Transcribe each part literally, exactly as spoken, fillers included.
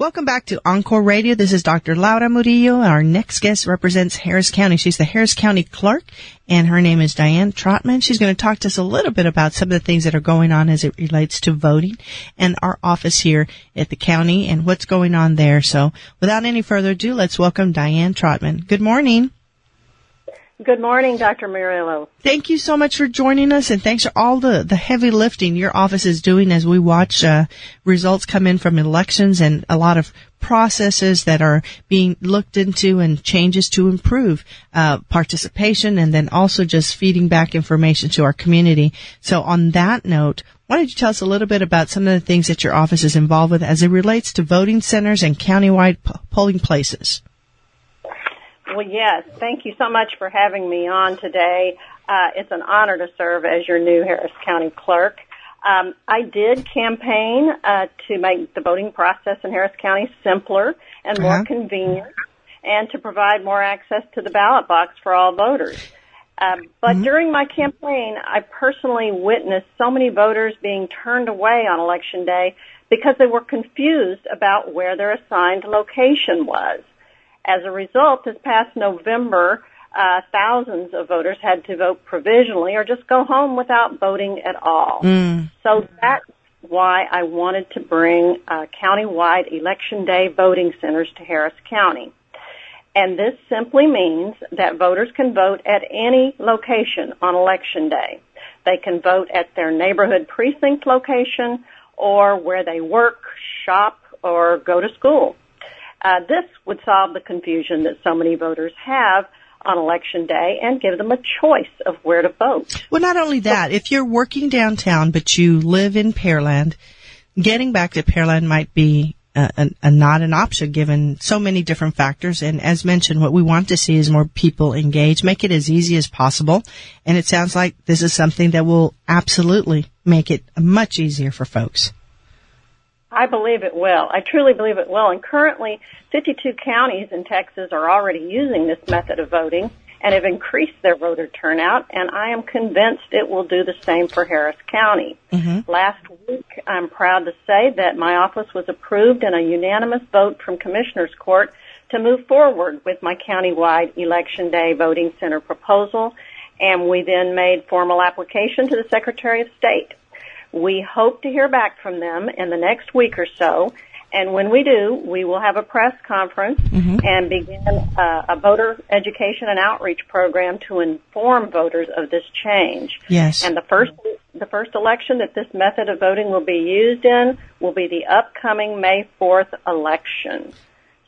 Welcome back to Encore Radio. This is Doctor Laura Murillo. Our next guest represents Harris County. She's the Harris County Clerk, and her name is Diane Trautman. She's going to talk to us a little bit about some of the things that are going on as it relates to voting and our office here at the county and what's going on there. So without any further ado, let's welcome Diane Trautman. Good morning. Good morning, Doctor Murillo. Thank you so much for joining us, and thanks for all the, the heavy lifting your office is doing as we watch uh, results come in from elections and a lot of processes that are being looked into and changes to improve uh participation and then also just feeding back information to our community. So on that note, why don't you tell us a little bit about some of the things that your office is involved with as it relates to voting centers and countywide p- polling places? Well, yes. Thank you so much for having me on today. Uh, it's an honor to serve as your new Harris County Clerk. Um, I did campaign uh, to make the voting process in Harris County simpler and more uh-huh. convenient and to provide more access to the ballot box for all voters. Uh, but mm-hmm. during my campaign, I personally witnessed so many voters being turned away on Election Day because they were confused about where their assigned location was. As a result, this past November, uh, thousands of voters had to vote provisionally or just go home without voting at all. Mm. So that's why I wanted to bring uh, countywide Election Day voting centers to Harris County. And this simply means that voters can vote at any location on Election Day. They can vote at their neighborhood precinct location or where they work, shop, or go to school. Uh, this would solve the confusion that so many voters have on Election Day and give them a choice of where to vote. Well, not only that, if you're working downtown but you live in Pearland, getting back to Pearland might be a, a, a not an option given so many different factors. And as mentioned, what we want to see is more people engage, make it as easy as possible. And it sounds like this is something that will absolutely make it much easier for folks. I believe it will. I truly believe it will. And currently, fifty-two counties in Texas are already using this method of voting and have increased their voter turnout, and I am convinced it will do the same for Harris County. Mm-hmm. Last week, I'm proud to say that my office was approved in a unanimous vote from Commissioners Court to move forward with my countywide Election Day voting center proposal, and we then made formal application to the Secretary of State. We hope to hear back from them in the next week or so, and when we do, we will have a press conference mm-hmm. and begin uh, a voter education and outreach program to inform voters of this change. Yes. And the first the first election that this method of voting will be used in will be the upcoming May fourth election.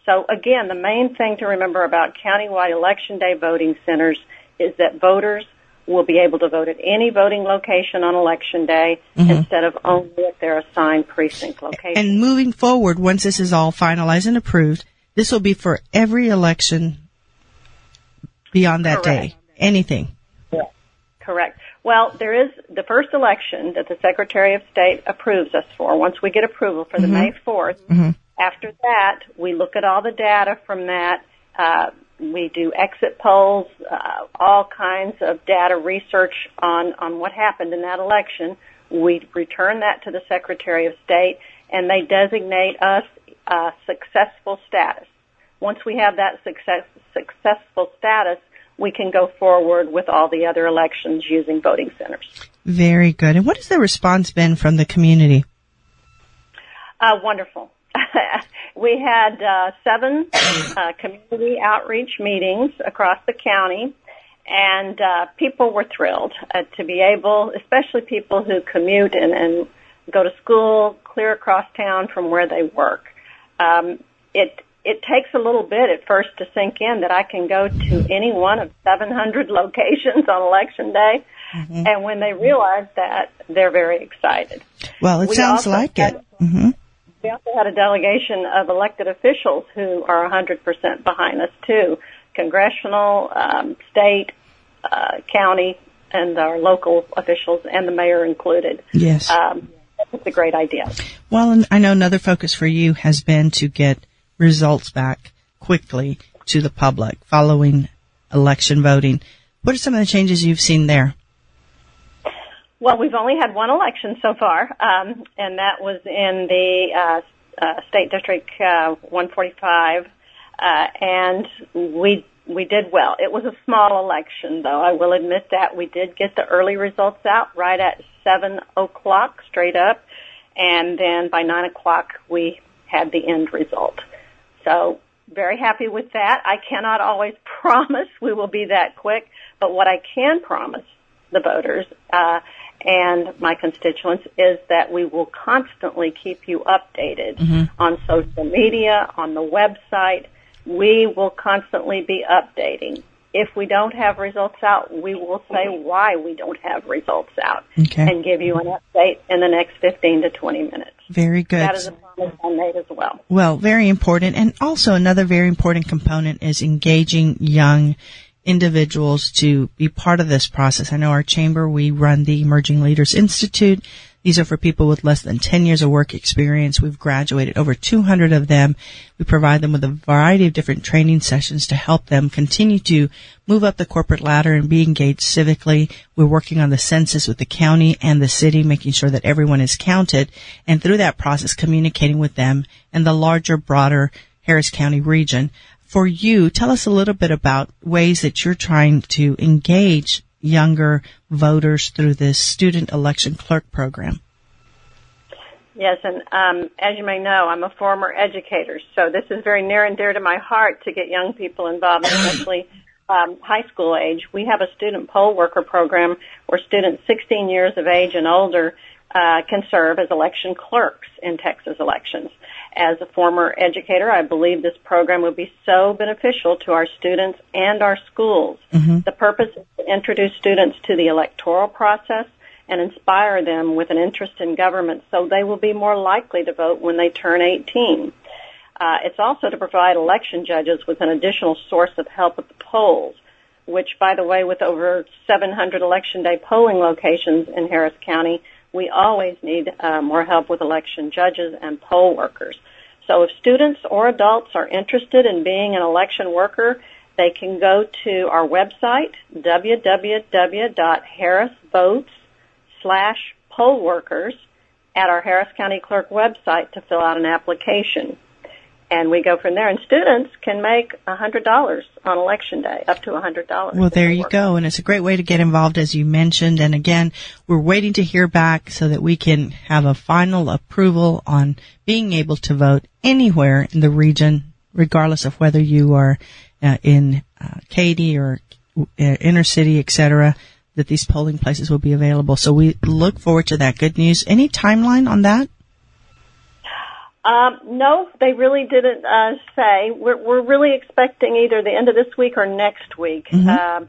So, again, the main thing to remember about countywide Election Day voting centers is that voters will be able to vote at any voting location on Election Day mm-hmm. instead of only at their assigned precinct location. And moving forward, once this is all finalized and approved, this will be for every election beyond that Correct. Day. Anything. Yeah. Correct. Well, there is the first election that the Secretary of State approves us for. Once we get approval for the mm-hmm. May fourth, mm-hmm. after that, we look at all the data from that uh We do exit polls, uh, all kinds of data research on, on what happened in that election. We return that to the Secretary of State, and they designate us uh, successful status. Once we have that success, successful status, we can go forward with all the other elections using voting centers. Very good. And what has the response been from the community? Uh, wonderful. We had uh, seven uh, community outreach meetings across the county, and uh, people were thrilled uh, to be able, especially people who commute and, and go to school clear across town from where they work. Um, it it takes a little bit at first to sink in that I can go to any one of seven hundred locations on Election Day, mm-hmm. and when they realize that, they're very excited. Well, it we sounds like it. Mm-hmm. We also had a delegation of elected officials who are one hundred percent behind us, too, congressional, um, state, uh, county, and our local officials, and the mayor included. Yes. Um, that's a great idea. Well, and I know another focus for you has been to get results back quickly to the public following election voting. What are some of the changes you've seen there? Well, we've only had one election so far, um, and that was in the uh, uh, State District uh, one forty-five, uh, and we we did well. It was a small election, though. I will admit that we did get the early results out right at seven o'clock straight up, and then by nine o'clock we had the end result. So very happy with that. I cannot always promise we will be that quick, but what I can promise the voters uh, and my constituents is that we will constantly keep you updated mm-hmm. on social media, on the website. We will constantly be updating. If we don't have results out, we will say why we don't have results out okay. and give you an update in the next fifteen to twenty minutes. Very good. That is a promise I made as well. Well, very important. And also another very important component is engaging young individuals to be part of this process. I know our chamber, we run the Emerging Leaders Institute. These are for people with less than ten years of work experience. We've graduated over two hundred of them. We provide them with a variety of different training sessions to help them continue to move up the corporate ladder and be engaged civically. We're working on the census with the county and the city, making sure that everyone is counted, and through that process, communicating with them and the larger, broader Harris County region. For you, tell us a little bit about ways that you're trying to engage younger voters through this Student Election Clerk program. Yes, and um, as you may know, I'm a former educator, so this is very near and dear to my heart to get young people involved, especially um, high school age. We have a student poll worker program where students sixteen years of age and older uh, can serve as election clerks in Texas elections. As a former educator, I believe this program will be so beneficial to our students and our schools. Mm-hmm. The purpose is to introduce students to the electoral process and inspire them with an interest in government so they will be more likely to vote when they turn eighteen. Uh, it's also to provide election judges with an additional source of help at the polls, which, by the way, with over seven hundred Election Day polling locations in Harris County, we always need uh, more help with election judges and poll workers. So if students or adults are interested in being an election worker, they can go to our website, w w w dot harris votes slash poll workers, at our Harris County Clerk website to fill out an application. And we go from there, and students can make one hundred dollars on Election Day, up to one hundred dollars. Well, there you go, and it's a great way to get involved, as you mentioned. And, again, we're waiting to hear back so that we can have a final approval on being able to vote anywhere in the region, regardless of whether you are uh, in uh, Katy or uh, inner city, et cetera, that these polling places will be available. So we look forward to that good news. Any timeline on that? Um, no, they really didn't uh, say. We're, we're really expecting either the end of this week or next week, mm-hmm. uh,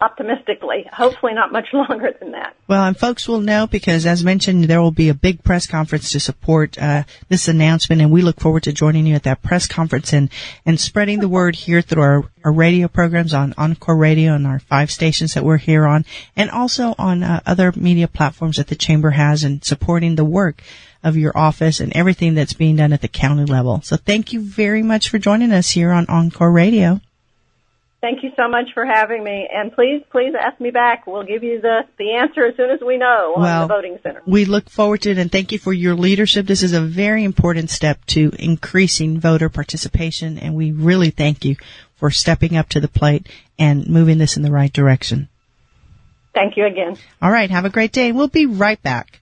optimistically. Hopefully not much longer than that. Well, and folks will know because, as mentioned, there will be a big press conference to support uh, this announcement, and we look forward to joining you at that press conference and, and spreading the word here through our, our radio programs on Encore Radio and our five stations that we're here on, and also on uh, other media platforms that the Chamber has, and supporting the work of your office and everything that's being done at the county level. So thank you very much for joining us here on Encore Radio. Thank you so much for having me. And please, please ask me back. We'll give you the, the answer as soon as we know on well, the voting center. We look forward to it, and thank you for your leadership. This is a very important step to increasing voter participation, and we really thank you for stepping up to the plate and moving this in the right direction. Thank you again. All right. Have a great day. We'll be right back.